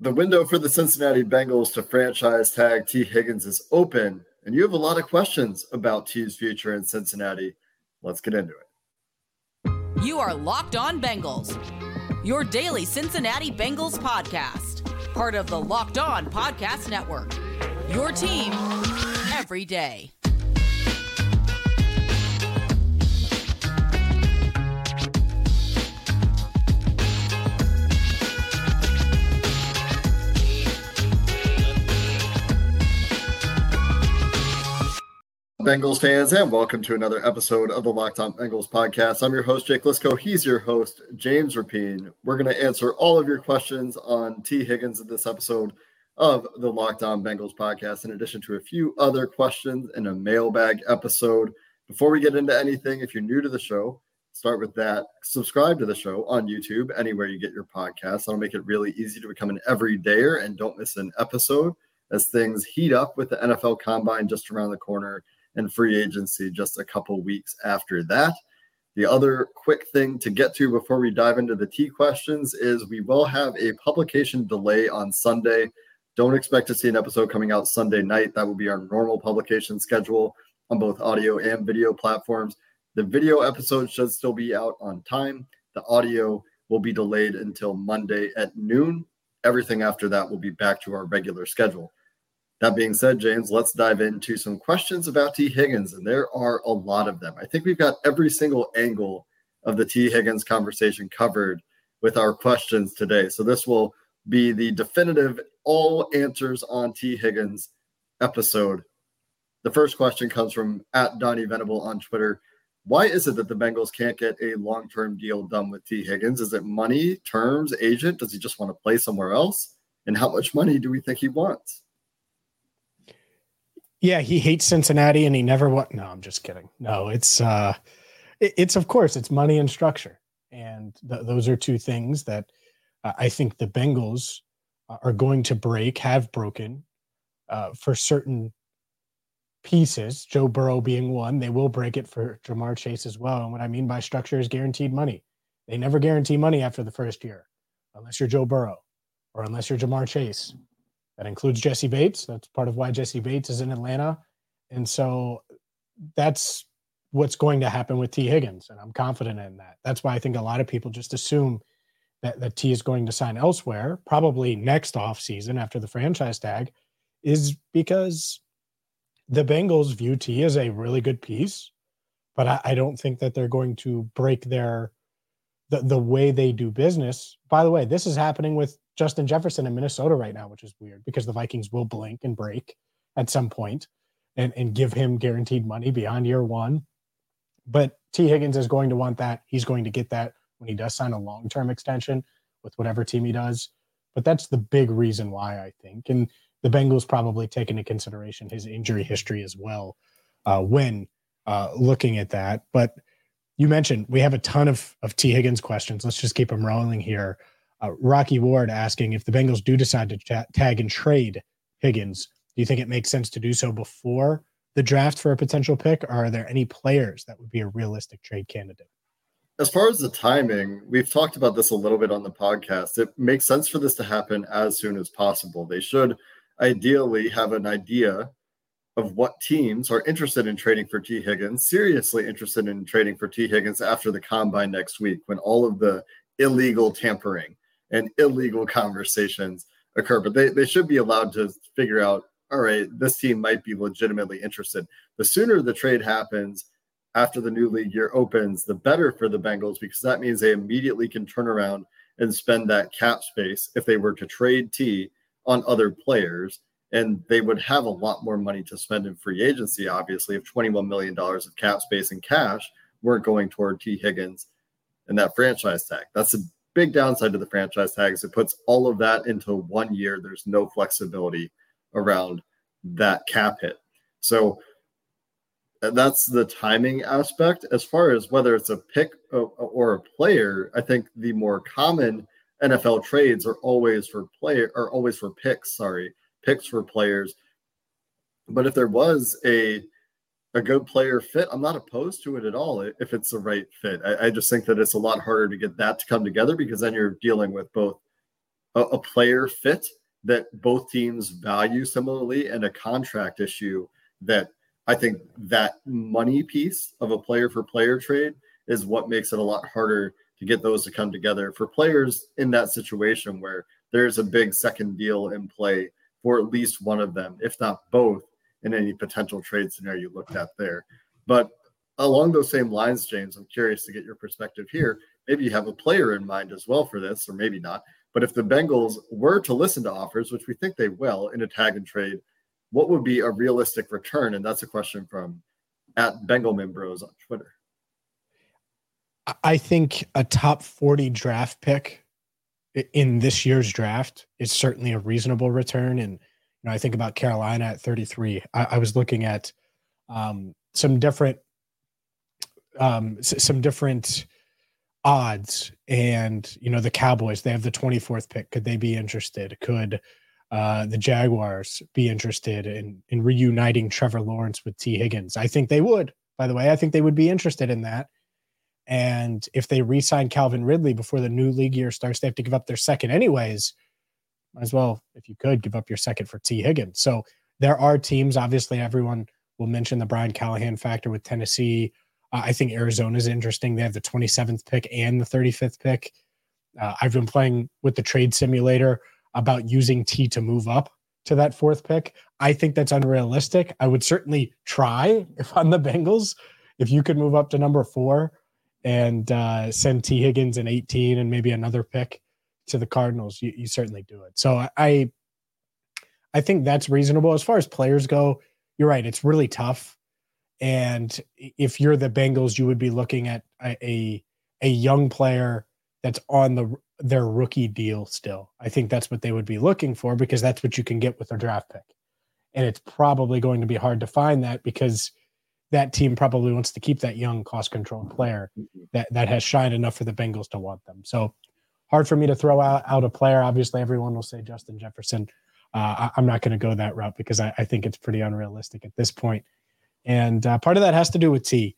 The window for the Cincinnati Bengals to franchise tag Tee Higgins is open, and you have a lot of questions about Tee's future in Cincinnati. Let's get into it. You are Locked On Bengals, your daily Cincinnati Bengals podcast, part of the Locked On Podcast Network, your team every day. Bengals fans, and welcome to another episode of the Locked On Bengals podcast. I'm your host, Jake Lisco. He's your host, James Rapine. We're going to answer all of your questions on Tee Higgins in this episode of the Locked On Bengals podcast, in addition to a few other questions in a mailbag episode. Before we get into anything, if you're new to the show, start with that. Subscribe to the show on YouTube, anywhere you get your podcasts. That'll make it really easy to become an everydayer and don't miss an episode as things heat up with the NFL Combine just around the corner and free agency just a couple weeks after that. The other quick thing to get to before we dive into the T questions is we will have a publication delay on Sunday. Don't expect to see an episode coming out Sunday night. That will be our normal publication schedule on both audio and video platforms. The video episode should still be out on time. The audio will be delayed until Monday at noon. Everything after that will be back to our regular schedule. That being said, James, let's dive into some questions about Tee Higgins, and there are a lot of them. I think we've got every single angle of the Tee Higgins conversation covered with our questions today. So this will be the definitive all answers on Tee Higgins episode. The first question comes from @Donnie Venable on Twitter. Why is it that the Bengals can't get a long-term deal done with Tee Higgins? Is it money, terms, agent? Does he just want to play somewhere else? And how much money do we think he wants? Yeah, he hates Cincinnati and he never what? No, I'm just kidding. No, it's of course it's money and structure, and those are two things that I think the Bengals are going to have broken for certain pieces. Joe Burrow being one, they will break it for Ja'Marr Chase as well. And what I mean by structure is guaranteed money. They never guarantee money after the first year, unless you're Joe Burrow or unless you're Ja'Marr Chase. That includes Jesse Bates. That's part of why Jesse Bates is in Atlanta. And so that's what's going to happen with Tee Higgins, and I'm confident in that. That's why I think a lot of people just assume that Tee is going to sign elsewhere, probably next offseason after the franchise tag, is because the Bengals view Tee as a really good piece, but I don't think that they're going to break the way they do business. By the way, this is happening with Justin Jefferson in Minnesota right now, which is weird because the Vikings will blink and break at some point and give him guaranteed money beyond year one. But Tee Higgins is going to want that. He's going to get that when he does sign a long-term extension with whatever team he does. But that's the big reason why, I think. And the Bengals probably take into consideration his injury history as well when looking at that. But you mentioned we have a ton of Tee Higgins questions. Let's just keep them rolling here. Rocky Ward asking, if the Bengals do decide to tag and trade Higgins, do you think it makes sense to do so before the draft for a potential pick? Or are there any players that would be a realistic trade candidate? As far as the timing, we've talked about this a little bit on the podcast. It makes sense for this to happen as soon as possible. They should ideally have an idea of what teams are interested in trading for Tee Higgins, seriously interested in trading for Tee Higgins after the Combine next week, when all of the illegal tampering and illegal conversations occur. But they should be allowed to figure out, all right, this team might be legitimately interested. The sooner the trade happens after the new league year opens, the better for the Bengals, because that means they immediately can turn around and spend that cap space if they were to trade Tee on other players. And they would have a lot more money to spend in free agency, obviously, if $21 million of cap space and cash weren't going toward Tee Higgins and that franchise tag. That's a big downside to the franchise tag. It puts all of that into 1 year. There's no flexibility around that cap hit. So that's the timing aspect. As far as whether it's a pick or a player, I think the more common NFL trades are always for picks for players. But if there was a good player fit, I'm not opposed to it at all if it's the right fit. I just think that it's a lot harder to get that to come together, because then you're dealing with both a player fit that both teams value similarly, and a contract issue that I think that money piece of a player for player trade is what makes it a lot harder to get those to come together for players in that situation where there's a big second deal in play for at least one of them, if not both, in any potential trade scenario you looked at there. But along those same lines, James, I'm curious to get your perspective here. Maybe you have a player in mind as well for this, or maybe not. But if the Bengals were to listen to offers, which we think they will in a tag and trade, what would be a realistic return? And that's a question from @Bengalmen Bros on Twitter. I think a top 40 draft pick in this year's draft is certainly a reasonable return. And you know, I think about Carolina at 33. I was looking at some different odds, and you know, the Cowboys, they have the 24th pick. Could they be interested? Could the Jaguars be interested in reuniting Trevor Lawrence with Tee Higgins? I think they would. By the way, I think they would be interested in that. And if they re-sign Calvin Ridley before the new league year starts, they have to give up their second anyways. Might as well, if you could, give up your second for Tee Higgins. So there are teams, obviously everyone will mention the Brian Callahan factor with Tennessee. I think Arizona is interesting. They have the 27th pick and the 35th pick. I've been playing with the trade simulator about using T to move up to that fourth pick. I think that's unrealistic. I would certainly try if I'm the Bengals, if you could move up to number 4 and send Tee Higgins in 18 and maybe another pick to the Cardinals, you certainly do it. So I think that's reasonable. As far as players go, you're right. It's really tough. And if you're the Bengals, you would be looking at a young player that's on their rookie deal still. I think that's what they would be looking for, because that's what you can get with a draft pick. And it's probably going to be hard to find that, because that team probably wants to keep that young, cost-controlled player that has shined enough for the Bengals to want them. So hard for me to throw out a player. Obviously, everyone will say Justin Jefferson. I'm not going to go that route, because I think it's pretty unrealistic at this point. And part of that has to do with T.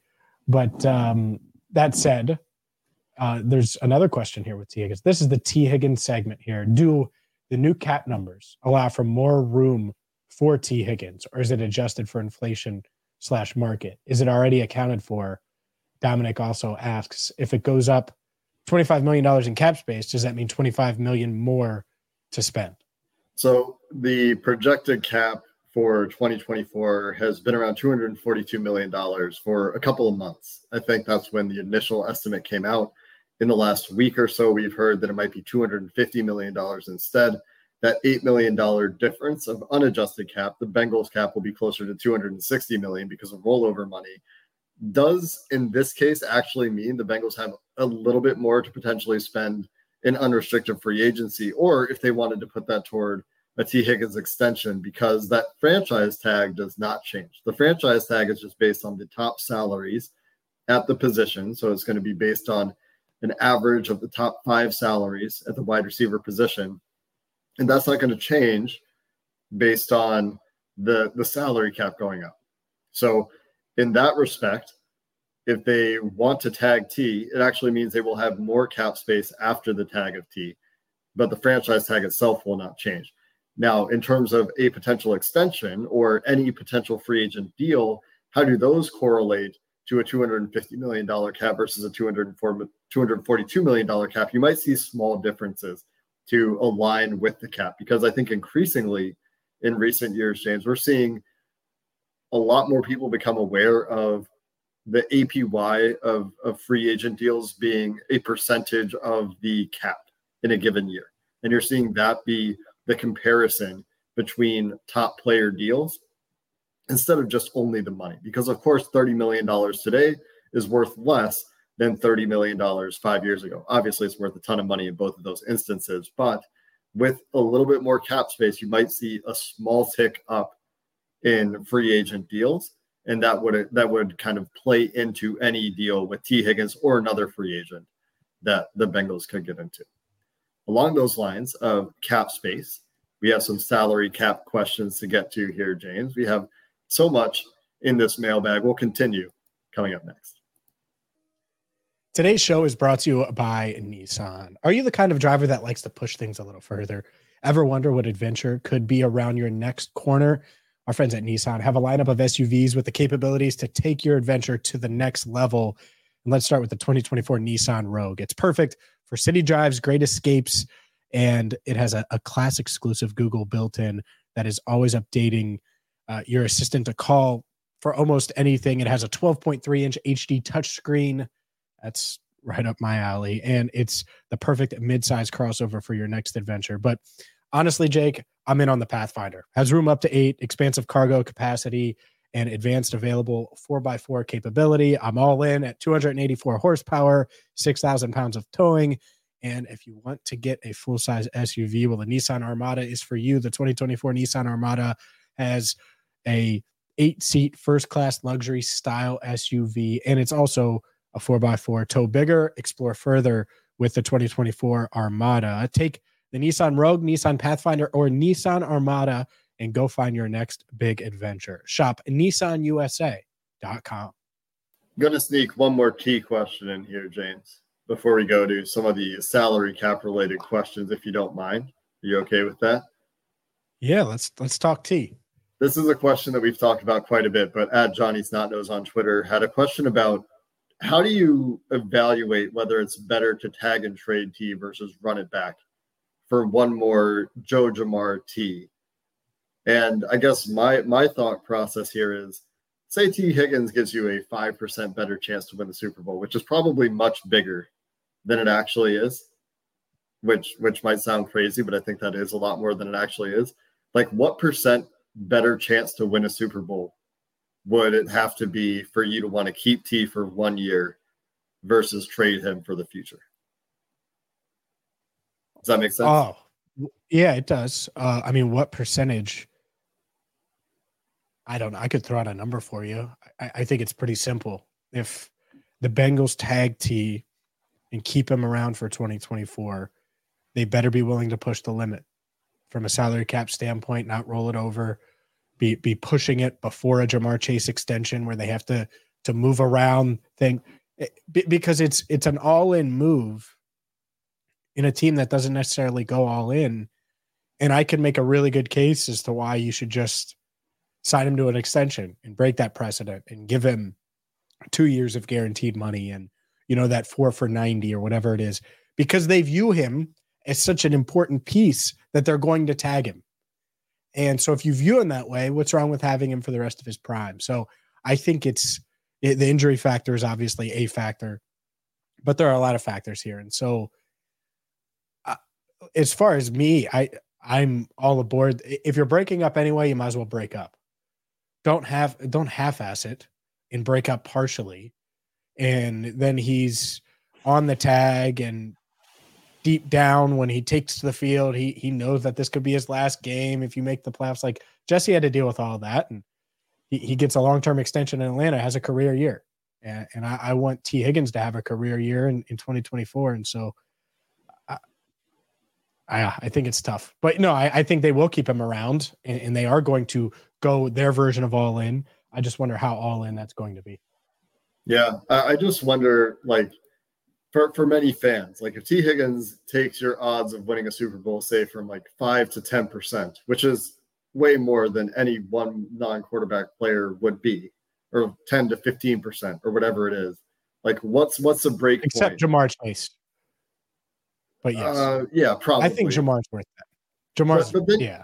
But that said, there's another question here with Tee Higgins. This is the Tee Higgins segment here. Do the new cap numbers allow for more room for Tee Higgins, or is it adjusted for inflation /market? Is it already accounted for? Dominic also asks, if it goes up $25 million in cap space, does that mean $25 million more to spend? So the projected cap for 2024 has been around $242 million for a couple of months. I think that's when the initial estimate came out. In the last week or so, we've heard that it might be $250 million instead. That $8 million difference of unadjusted cap, the Bengals cap will be closer to $260 million because of rollover money, does in this case actually mean the Bengals have a little bit more to potentially spend in unrestricted free agency, or if they wanted to put that toward a Tee Higgins extension, because that franchise tag does not change. The franchise tag is just based on the top salaries at the position. So it's going to be based on an average of the top 5 salaries at the wide receiver position. And that's not going to change based on the salary cap going up. So in that respect, if they want to tag T, it actually means they will have more cap space after the tag of T, but the franchise tag itself will not change. Now, in terms of a potential extension or any potential free agent deal, how do those correlate to a $250 million cap versus a $242 million cap? You might see small differences to align with the cap, because I think increasingly in recent years, James, we're seeing a lot more people become aware of the APY of free agent deals being a percentage of the cap in a given year. And you're seeing that be the comparison between top player deals instead of just only the money, because of course, $30 million today is worth less than $30 million 5 years ago. Obviously, it's worth a ton of money in both of those instances, but with a little bit more cap space, you might see a small tick up in free agent deals, and that would kind of play into any deal with Tee Higgins or another free agent that the Bengals could get into. Along those lines of cap space, we have some salary cap questions to get to here, James. We have so much in this mailbag. We'll continue coming up next. Today's show is brought to you by Nissan. Are you the kind of driver that likes to push things a little further? Ever wonder what adventure could be around your next corner? Our friends at Nissan have a lineup of SUVs with the capabilities to take your adventure to the next level. And let's start with the 2024 Nissan Rogue. It's perfect for city drives, great escapes, and it has a class exclusive Google built-in that is always updating your assistant to call for almost anything. It has a 12.3-inch HD touchscreen. That's right up my alley. And it's the perfect mid-size crossover for your next adventure. But honestly, Jake, I'm in on the Pathfinder. Has room up to 8, expansive cargo capacity, and advanced available 4x4 capability. I'm all in at 284 horsepower, 6,000 pounds of towing. And if you want to get a full-size SUV, well, the Nissan Armada is for you. The 2024 Nissan Armada has a 8-seat first-class luxury style SUV, and it's also a 4x4. Tow bigger, explore further with the 2024 Armada. Take the Nissan Rogue, Nissan Pathfinder, or Nissan Armada and go find your next big adventure. Shop nissanusa.com. I'm going to sneak one more key question in here, James, before we go to some of the salary cap-related questions, if you don't mind. Are you okay with that? Yeah, let's talk T. This is a question that we've talked about quite a bit, but @JohnnySnotNose on Twitter had a question about how do you evaluate whether it's better to tag and trade T versus run it back for one more Joe Ja'Marr T? And I guess my thought process here is, say Tee Higgins gives you a 5% better chance to win the Super Bowl, which is probably much bigger than it actually is, which might sound crazy, but I think that is a lot more than it actually is. Like, what percent better chance to win a Super Bowl would it have to be for you to want to keep T for 1 year versus trade him for the future? Does that make sense? Oh, yeah, it does. I mean, what percentage? I don't know. I could throw out a number for you. I think it's pretty simple. If the Bengals tag T and keep him around for 2024, they better be willing to push the limit from a salary cap standpoint, not roll it over, be pushing it before a Ja'Marr Chase extension where they have to move around thing, because it's an all-in move in a team that doesn't necessarily go all in. And I can make a really good case as to why you should just sign him to an extension and break that precedent and give him 2 years of guaranteed money and, you know, that 4 for $90 or whatever it is, because they view him as such an important piece that they're going to tag him. And so if you view him that way, what's wrong with having him for the rest of his prime? So I think the injury factor is obviously a factor, but there are a lot of factors here. And so as far as me, I'm all aboard. If you're breaking up anyway, you might as well break up. Don't half-ass it and break up partially. And then he's on the tag, and deep down when he takes to the field, he knows that this could be his last game. If you make the playoffs, like Jesse had to deal with all that, and he gets a long-term extension in Atlanta, has a career year. And I want T. Higgins to have a career year in 2024. And so I think it's tough, but no, I think they will keep him around, and they are going to go their version of all in. I just wonder how all in that's going to be. Yeah. I just wonder, like, for many fans, like if T. Higgins takes your odds of winning a Super Bowl, say from like 5 to 10%, which is way more than any one non-quarterback player would be, or 10 to 15% or whatever it is. Like what's the break except point? Ja'Marr Chase. But yes. Yeah, probably. I think Ja'Marr's worth that. Ja'Marr's, yeah.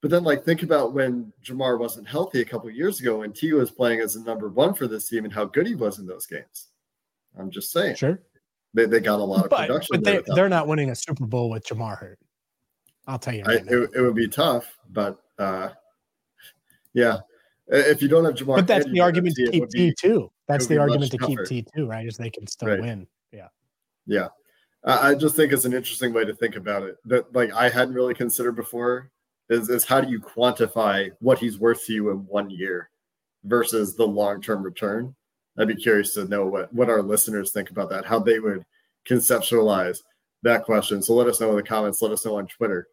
But then, like, think about when Ja'Marr wasn't healthy a couple of years ago and T was playing as the number one for this team and how good he was in those games. I'm just saying. Sure. They got a lot of production. But they're not winning a Super Bowl with Ja'Marr hurt. I'll tell you. It would be tough, but yeah. If you don't have Ja'Marr. But that's the argument to keep T, too. That's the argument to keep T, too, right? Is they can still win. Yeah. Yeah. I just think it's an interesting way to think about it that, like, I hadn't really considered before is how do you quantify what he's worth to you in 1 year versus the long-term return? I'd be curious to know what our listeners think about that, how they would conceptualize that question. So let us know in the comments. Let us know on Twitter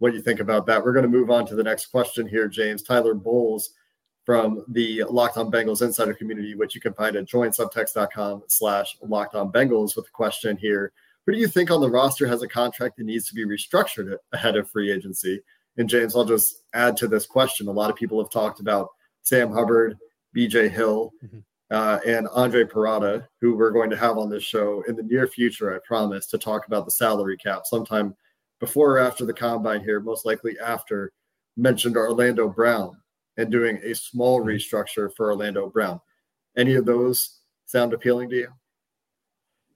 what you think about that. We're going to move on to the next question here, James. Tyler Bowles from the Locked On Bengals Insider Community, which you can find at joinsubtext.com/LockedOnBengals with a question here. Who do you think on the roster has a contract that needs to be restructured ahead of free agency? And James, I'll just add to this question. A lot of people have talked about Sam Hubbard, B.J. Hill, and Andre Parada, who we're going to have on this show in the near future, I promise, to talk about the salary cap sometime before or after the Combine here, most likely after, mentioned Orlando Brown and doing a small restructure for Orlando Brown. Any of those sound appealing to you?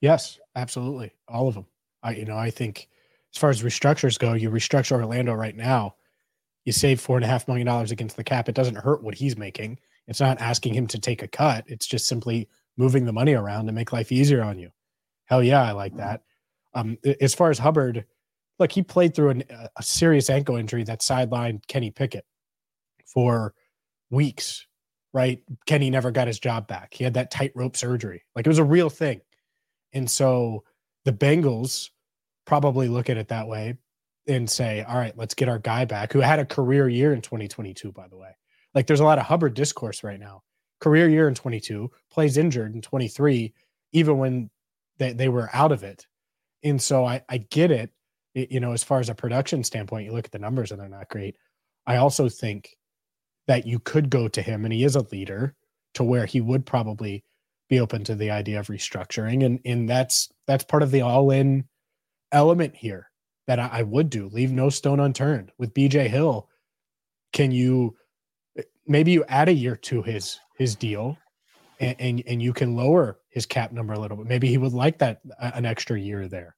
Yes, absolutely. All of them. I think as far as restructures go, you restructure Orlando right now, you save $4.5 million against the cap. It doesn't hurt what he's making. It's not asking him to take a cut. It's just simply moving the money around to make life easier on you. Hell yeah, I like that. As far as Hubbard, look, he played through a serious ankle injury that sidelined Kenny Pickett for weeks, right? Kenny never got his job back. He had that tightrope surgery. Like, it was a real thing. And so the Bengals probably look at it that way and say, all right, let's get our guy back, who had a career year in 2022, by the way. Like, there's a lot of Hubbard discourse right now. Career year in 22, plays injured in 23, even when they were out of it. And so I get it, as far as a production standpoint, you look at the numbers and they're not great. I also think that you could go to him, and he is a leader, to where he would probably be open to the idea of restructuring. And that's part of the all-in element here that I would do. Leave no stone unturned. With B.J. Hill, maybe you add a year to his deal and you can lower his cap number a little bit. Maybe he would like that, an extra year there.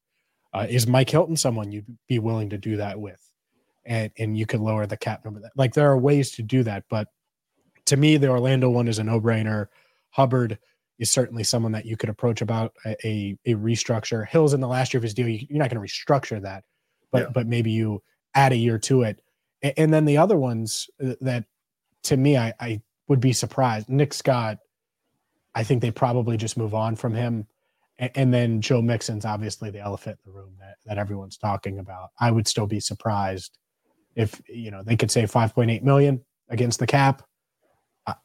Is Mike Hilton someone you'd be willing to do that with? And you could lower the cap number. Like, there are ways to do that. But to me, the Orlando one is a no-brainer. Hubbard is certainly someone that you could approach about a restructure. Hill's in the last year of his deal. You're not going to restructure that, but maybe you add a year to it. And then the other ones that, to me, I would be surprised. Nick Scott, I think they probably just move on from him. And then Joe Mixon's obviously the elephant in the room that everyone's talking about. I would still be surprised if, they could save $5.8 million against the cap.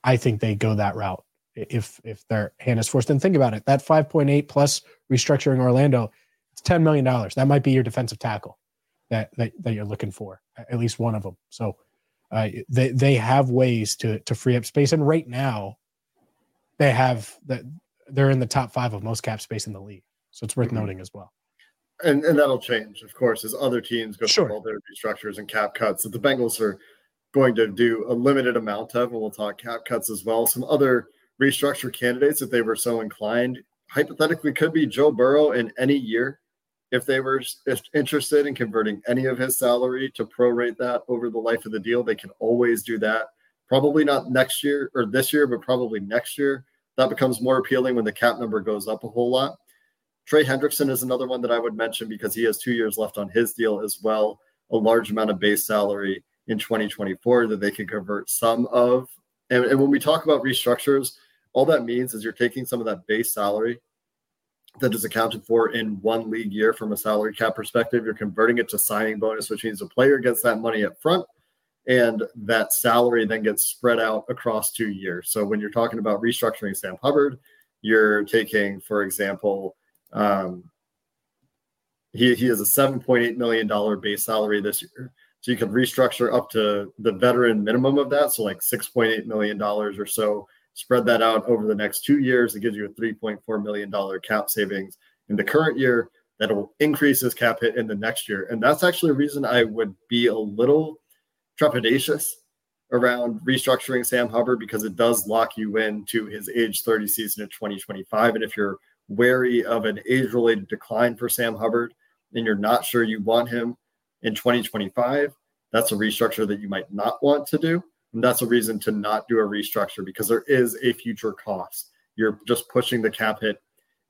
I think they go that route if their hand is forced. And think about it, that 5.8 plus restructuring Orlando, it's $10 million. That might be your defensive tackle that you're looking for, at least one of them. So, they have ways to free up space, and right now they have that they're in the top 5 of most cap space in the league. So it's worth noting as well. And that'll change, of course, as other teams go through all their restructures and cap cuts that the Bengals are going to do a limited amount of, and we'll talk cap cuts as well. Some other restructure candidates, if they were so inclined, hypothetically could be Joe Burrow in any year. If they were interested in converting any of his salary to prorate that over the life of the deal, they can always do that. Probably not next year or this year, but probably next year. That becomes more appealing when the cap number goes up a whole lot. Trey Hendrickson is another one that I would mention because he has 2 years left on his deal as well. A large amount of base salary in 2024 that they can convert some of. And when we talk about restructures, all that means is you're taking some of that base salary that is accounted for in one league year from a salary cap perspective. You're converting it to signing bonus, which means the player gets that money up front, and that salary then gets spread out across 2 years. So when you're talking about restructuring Sam Hubbard, you're taking, for example, he has a $7.8 million base salary this year. So you can restructure up to the veteran minimum of that. So like $6.8 million or so. Spread that out over the next 2 years. It gives you a $3.4 million cap savings in the current year. That will increase his cap hit in the next year. And that's actually a reason I would be a little trepidatious around restructuring Sam Hubbard, because it does lock you into his age 30 season in 2025. And if you're wary of an age-related decline for Sam Hubbard and you're not sure you want him in 2025, that's a restructure that you might not want to do. And that's a reason to not do a restructure, because there is a future cost. You're just pushing the cap hit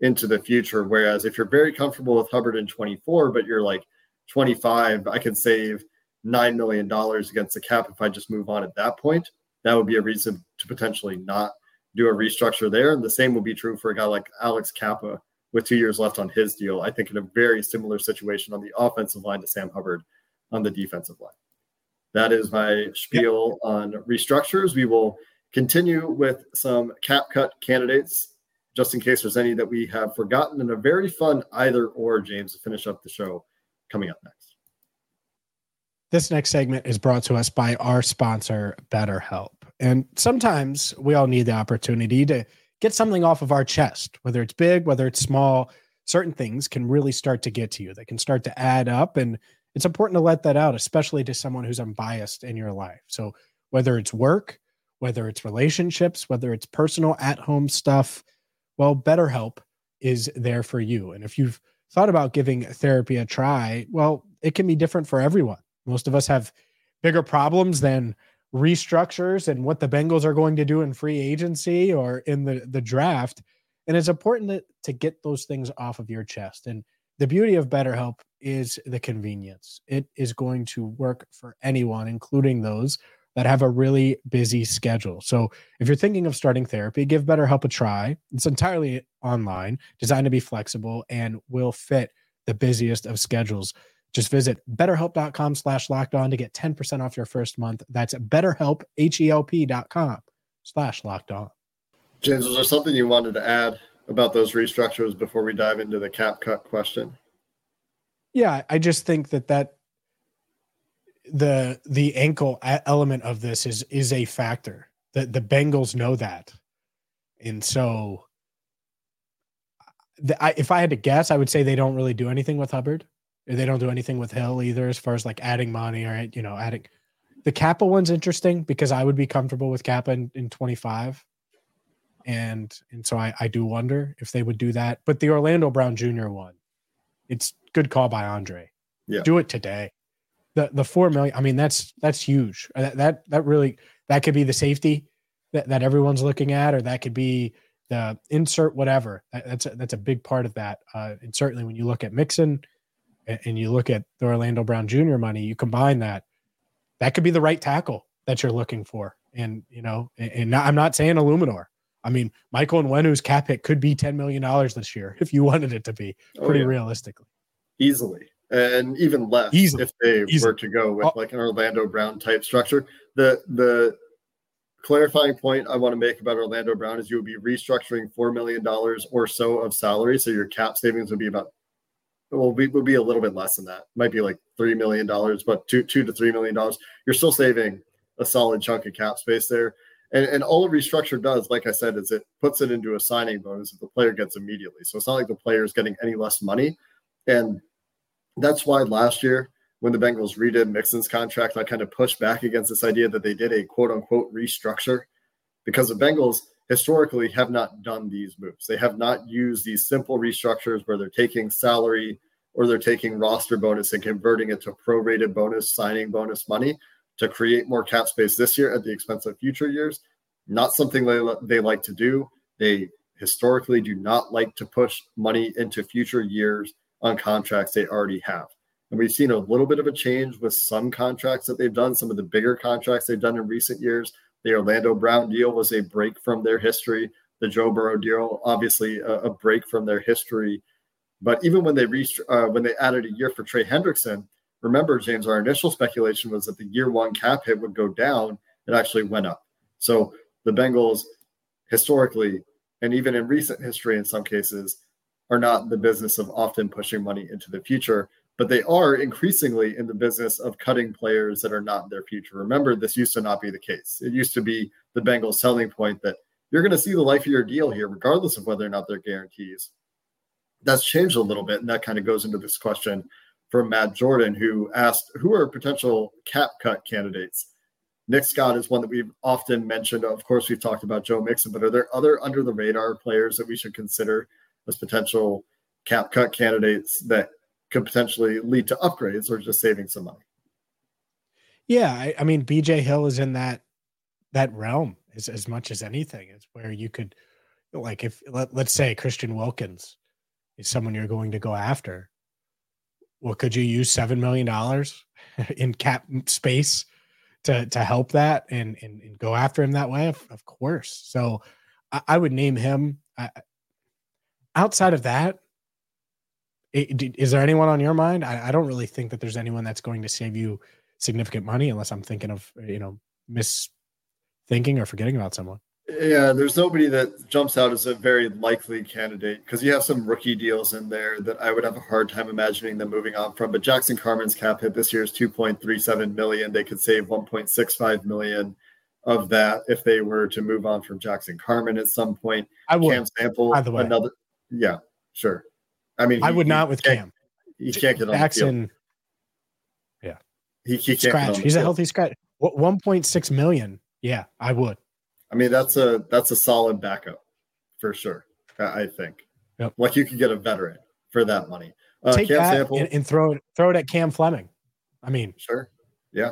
into the future. Whereas if you're very comfortable with Hubbard in 24, but you're like 25, I can save $9 million against the cap if I just move on at that point, that would be a reason to potentially not do a restructure there. And the same will be true for a guy like Alex Kappa with 2 years left on his deal. I think in a very similar situation on the offensive line to Sam Hubbard on the defensive line. That is my spiel on restructures. We will continue with some cap cut candidates, just in case there's any that we have forgotten, and a very fun either or, James, to finish up the show coming up next. This next segment is brought to us by our sponsor, BetterHelp. And sometimes we all need the opportunity to get something off of our chest, whether it's big, whether it's small. Certain things can really start to get to you. They can start to add up, and it's important to let that out, especially to someone who's unbiased in your life. So whether it's work, whether it's relationships, whether it's personal at-home stuff, well, BetterHelp is there for you. And if you've thought about giving therapy a try, well, it can be different for everyone. Most of us have bigger problems than restructures and what the Bengals are going to do in free agency or in the draft. And it's important to get those things off of your chest. And the beauty of BetterHelp is the convenience. It is going to work for anyone, including those that have a really busy schedule. So if you're thinking of starting therapy, give BetterHelp a try. It's entirely online, designed to be flexible, and will fit the busiest of schedules. Just visit betterhelp.com/lockedon to get 10% off your first month. That's betterhelp, betterhelp.com/lockedon. James, was there something you wanted to add about those restructures before we dive into the cap cut question? Yeah, I just think that the ankle element of this is a factor. The Bengals know that. And so if I had to guess, I would say they don't really do anything with Hubbard. They don't do anything with Hill either, as far as like adding money or, you know, adding. The Kappa one's interesting because I would be comfortable with Kappa in 25. And so I do wonder if they would do that. But the Orlando Brown Jr. one, it's good call by Andre. Yeah. Do it today. The $4 million, I mean, that's huge. That could be the safety that everyone's looking at, or that could be the insert whatever. That's a big part of that. And certainly when you look at Mixon and you look at the Orlando Brown Jr. money, you combine that could be the right tackle that you're looking for. And, you know, and I'm not saying Eluemunor. I mean, Michael Nwenu's cap hit could be $10 million this year if you wanted it to be, pretty realistically. Easily. And even less if they were to go with like an Orlando Brown type structure. The clarifying point I want to make about Orlando Brown is you would be restructuring $4 million or so of salary. So your cap savings would be would be a little bit less than that. Might be like $3 million, but $2 to $3 million. You're still saving a solid chunk of cap space there. And all a restructure does, like I said, is it puts it into a signing bonus that the player gets immediately. So it's not like the player is getting any less money. And that's why last year when the Bengals redid Mixon's contract, I kind of pushed back against this idea that they did a quote-unquote restructure, because the Bengals historically have not done these moves. They have not used these simple restructures where they're taking salary or they're taking roster bonus and converting it to prorated bonus, signing bonus money, to create more cap space this year at the expense of future years. Not something they like to do. They historically do not like to push money into future years on contracts they already have. And we've seen a little bit of a change with some contracts that they've done, some of the bigger contracts they've done in recent years. The Orlando Brown deal was a break from their history. The Joe Burrow deal, obviously a break from their history. But even when they added a year for Trey Hendrickson, remember, James, our initial speculation was that the year one cap hit would go down. It actually went up. So the Bengals historically, and even in recent history in some cases, are not in the business of often pushing money into the future, but they are increasingly in the business of cutting players that are not in their future. Remember, this used to not be the case. It used to be the Bengals' selling point that you're going to see the life of your deal here, regardless of whether or not they're guarantees. That's changed a little bit, and that kind of goes into this question from Matt Jordan, who asked, who are potential cap cut candidates? Nick Scott is one that we've often mentioned. Of course, we've talked about Joe Mixon, but are there other under the radar players that we should consider as potential cap cut candidates that could potentially lead to upgrades or just saving some money? Yeah, I mean, B.J. Hill is in that realm as much as anything. It's where you could, like, if let's say Christian Wilkins is someone you're going to go after. Well, could you use $7 million in cap space to help that and go after him that way? Of course. So I would name him. Outside of that, is there anyone on your mind? I don't really think that there's anyone that's going to save you significant money, unless I'm thinking of, you know, thinking or forgetting about someone. Yeah, there's nobody that jumps out as a very likely candidate because you have some rookie deals in there that I would have a hard time imagining them moving on from. But Jackson Carman's cap hit this year is $2.37 million. They could save $1.65 million of that if they were to move on from Jackson Carman at some point. I would. Cam Sample, by the way. Another. Yeah, sure. I mean, I would not with Cam. He can't get on Jackson. Yeah, he can't. Scratch. He's a healthy scratch. $1.6 million. Yeah, I would. I mean, that's a solid backup for sure, I think. Yep. Like you could get a veteran for that money. Take Cam that Sample, and throw it at Cam Fleming. I mean, sure. Yeah.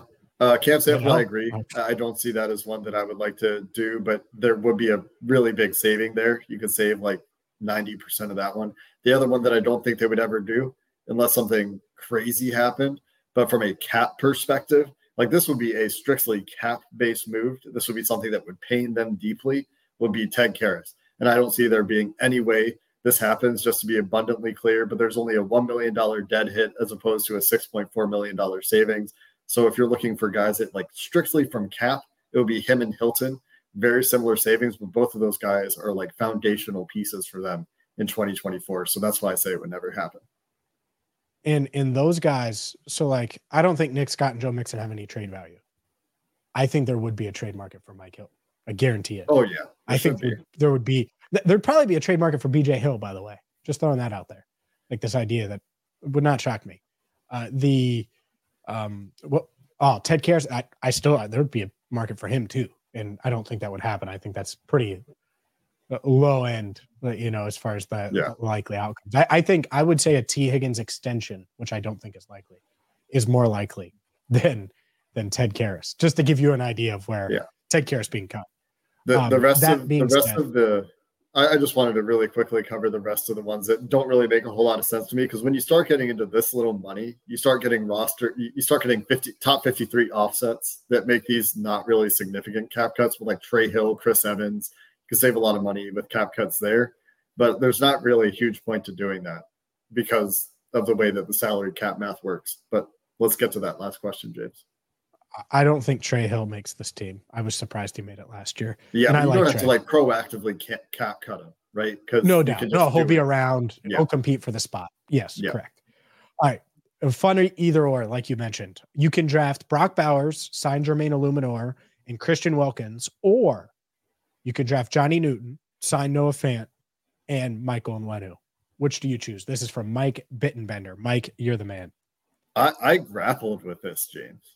Cam Sample, I agree. I don't see that as one that I would like to do, but there would be a really big saving there. You could save like 90% of that one. The other one that I don't think they would ever do unless something crazy happened, but from a cap perspective, like this would be a strictly cap-based move. This would be something that would pain them deeply, would be Ted Karras. And I don't see there being any way this happens, just to be abundantly clear, but there's only a $1 million dead hit as opposed to a $6.4 million savings. So if you're looking for guys that like strictly from cap, it would be him and Hilton, very similar savings, but both of those guys are like foundational pieces for them in 2024. So that's why I say it would never happen. And those guys, so like, I don't think Nick Scott and Joe Mixon have any trade value. I think there would be a trade market for Mike Hilton. I guarantee it. Oh, yeah. I think there would be, there'd probably be a trade market for B.J. Hill, by the way. Just throwing that out there. Like this idea that would not shock me. Ted Karras, there'd be a market for him too. And I don't think that would happen. I think that's pretty low end, you know, as far as the likely outcomes. I think I would say a Tee Higgins extension, which I don't think is likely, is more likely than Ted Karras, just to give you an idea of where Ted Karras being cut. I just wanted to really quickly cover the rest of the ones that don't really make a whole lot of sense to me, because when you start getting into this little money, you start getting top 53 offsets that make these not really significant cap cuts, with like Trey Hill, Chris Evans. Could save a lot of money with cap cuts there, but there's not really a huge point to doing that because of the way that the salary cap math works. But let's get to that last question, James. I don't think Trey Hill makes this team. I was surprised he made it last year. Yeah, and you don't have to like proactively cap cut him, right? Because no doubt, he'll be around. Yeah. He'll compete for the spot. Yes, correct. All right, fun or either or, like you mentioned, you can draft Brock Bowers, sign Jermaine Eluemunor, and Christian Wilkins, or you could draft Johnny Newton, sign Noah Fant, and Michael Onwenu. Which do you choose? This is from Mike Bittenbender. Mike, you're the man. I grappled with this, James,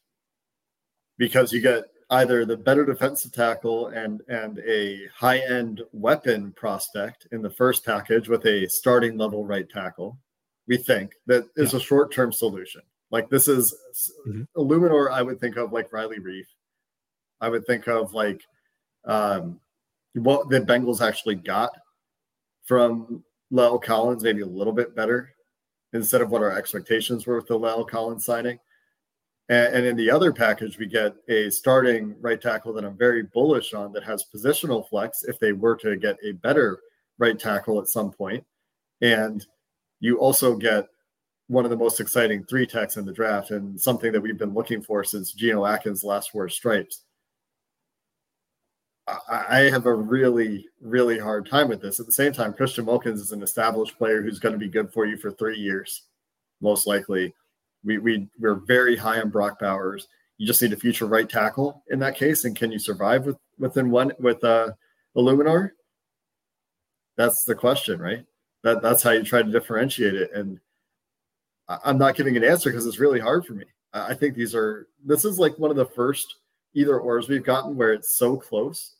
because you get either the better defensive tackle and a high-end weapon prospect in the first package with a starting level right tackle. We think that is a short-term solution. Like this is Eluemunor, I would think of like Riley Reef. I would think of like what the Bengals actually got from La'el Collins, maybe a little bit better instead of what our expectations were with the La'el Collins signing. And in the other package, we get a starting right tackle that I'm very bullish on that has positional flex if they were to get a better right tackle at some point. And you also get one of the most exciting three techs in the draft and something that we've been looking for since Geno Atkins last wore stripes. I have a really, really hard time with this. At the same time, Christian Wilkins is an established player who's going to be good for you for 3 years, most likely. We're very high on Brock Bowers. You just need a future right tackle in that case, and can you survive with Eluemunor? That's the question, right? That's how you try to differentiate it, and I'm not giving an answer because it's really hard for me. I think this is like one of the first either ors we've gotten where it's so close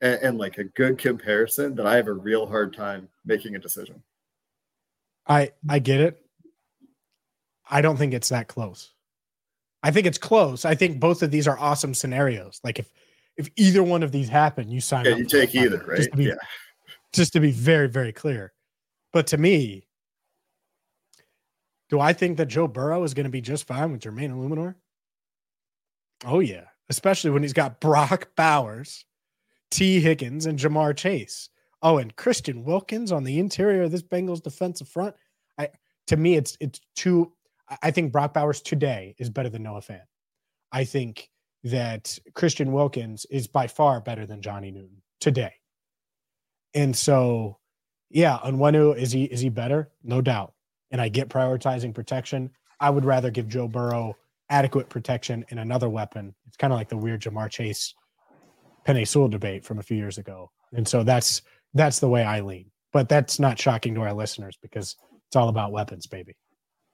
and like a good comparison that I have a real hard time making a decision. I get it. I don't think it's that close. I think it's close. I think both of these are awesome scenarios. Like if either one of these happen, you sign up. You take either, right? Just to be very, very clear. But to me, do I think that Joe Burrow is going to be just fine with Jermaine Eluemunor? Oh, yeah. Especially when he's got Brock Bowers, Tee Higgins, and Ja'Marr Chase. Oh, and Christian Wilkins on the interior of this Bengals defensive front. To me, it's too. I think Brock Bowers today is better than Noah Fant. I think that Christian Wilkins is by far better than Johnny Newton today. And so, yeah, Onwenu, is he better? No doubt. And I get prioritizing protection. I would rather give Joe Burrow adequate protection and another weapon. It's kind of like the weird Ja'Marr Chase Penei Sewell debate from a few years ago. And so that's the way I lean. But that's not shocking to our listeners because it's all about weapons, baby.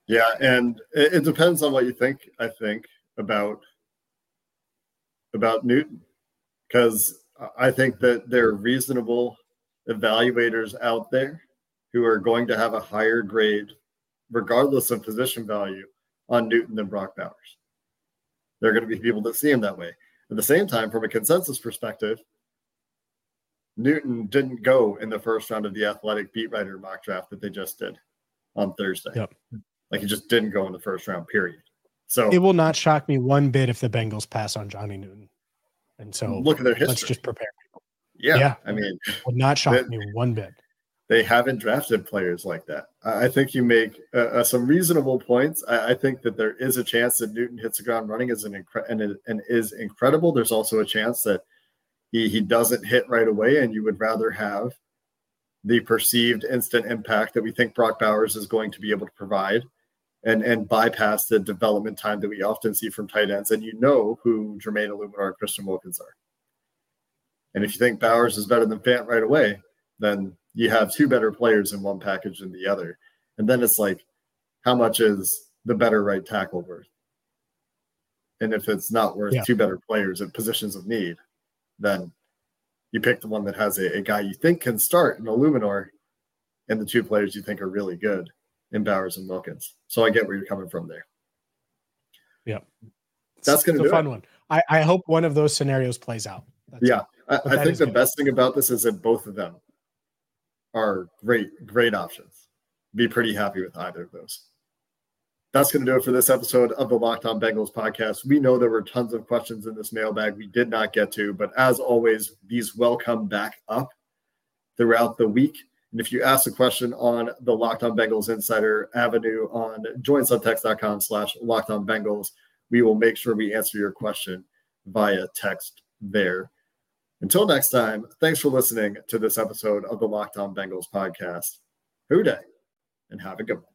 Yeah, and it depends on what you think, I think, about Newton. Because I think that there are reasonable evaluators out there who are going to have a higher grade, regardless of position value, on Newton than Brock Bowers. There are going to be people that see him that way. At the same time, from a consensus perspective, Newton didn't go in the first round of the Athletic beat writer mock draft that they just did on Thursday. Yep. Like, he just didn't go in the first round, period. So it will not shock me one bit if the Bengals pass on Johnny Newton. And so look at their history. Let's just prepare people. Yeah. I mean, it would not shock me one bit. They haven't drafted players like that. I think you make some reasonable points. I think that there is a chance that Newton hits the ground running and is incredible. There's also a chance that he doesn't hit right away, and you would rather have the perceived instant impact that we think Brock Bowers is going to be able to provide and bypass the development time that we often see from tight ends. And you know who Jermaine Eluemunor and Christian Wilkins are. And if you think Bowers is better than Fant right away, then you have two better players in one package than the other. And then it's like, how much is the better right tackle worth? And if it's not worth two better players at positions of need, then you pick the one that has a guy you think can start in Eluemunor and the two players you think are really good in Bowers and Wilkins. So I get where you're coming from there. Yeah. That's going to be a fun one. I hope one of those scenarios plays out. I think the best thing about this is that both of them are great options. Be pretty happy with either of those. That's going to do it for this episode of the Locked On Bengals podcast. We know there were tons of questions in this mailbag we did not get to, but as always, these will come back up throughout the week. And if you ask a question on the Locked On Bengals Insider Avenue on joinsubtext.com/LockedOnBengals, we will make sure we answer your question via text there. Until next time, thanks for listening to this episode of the Locked On Bengals podcast. Hoo day, and have a good one.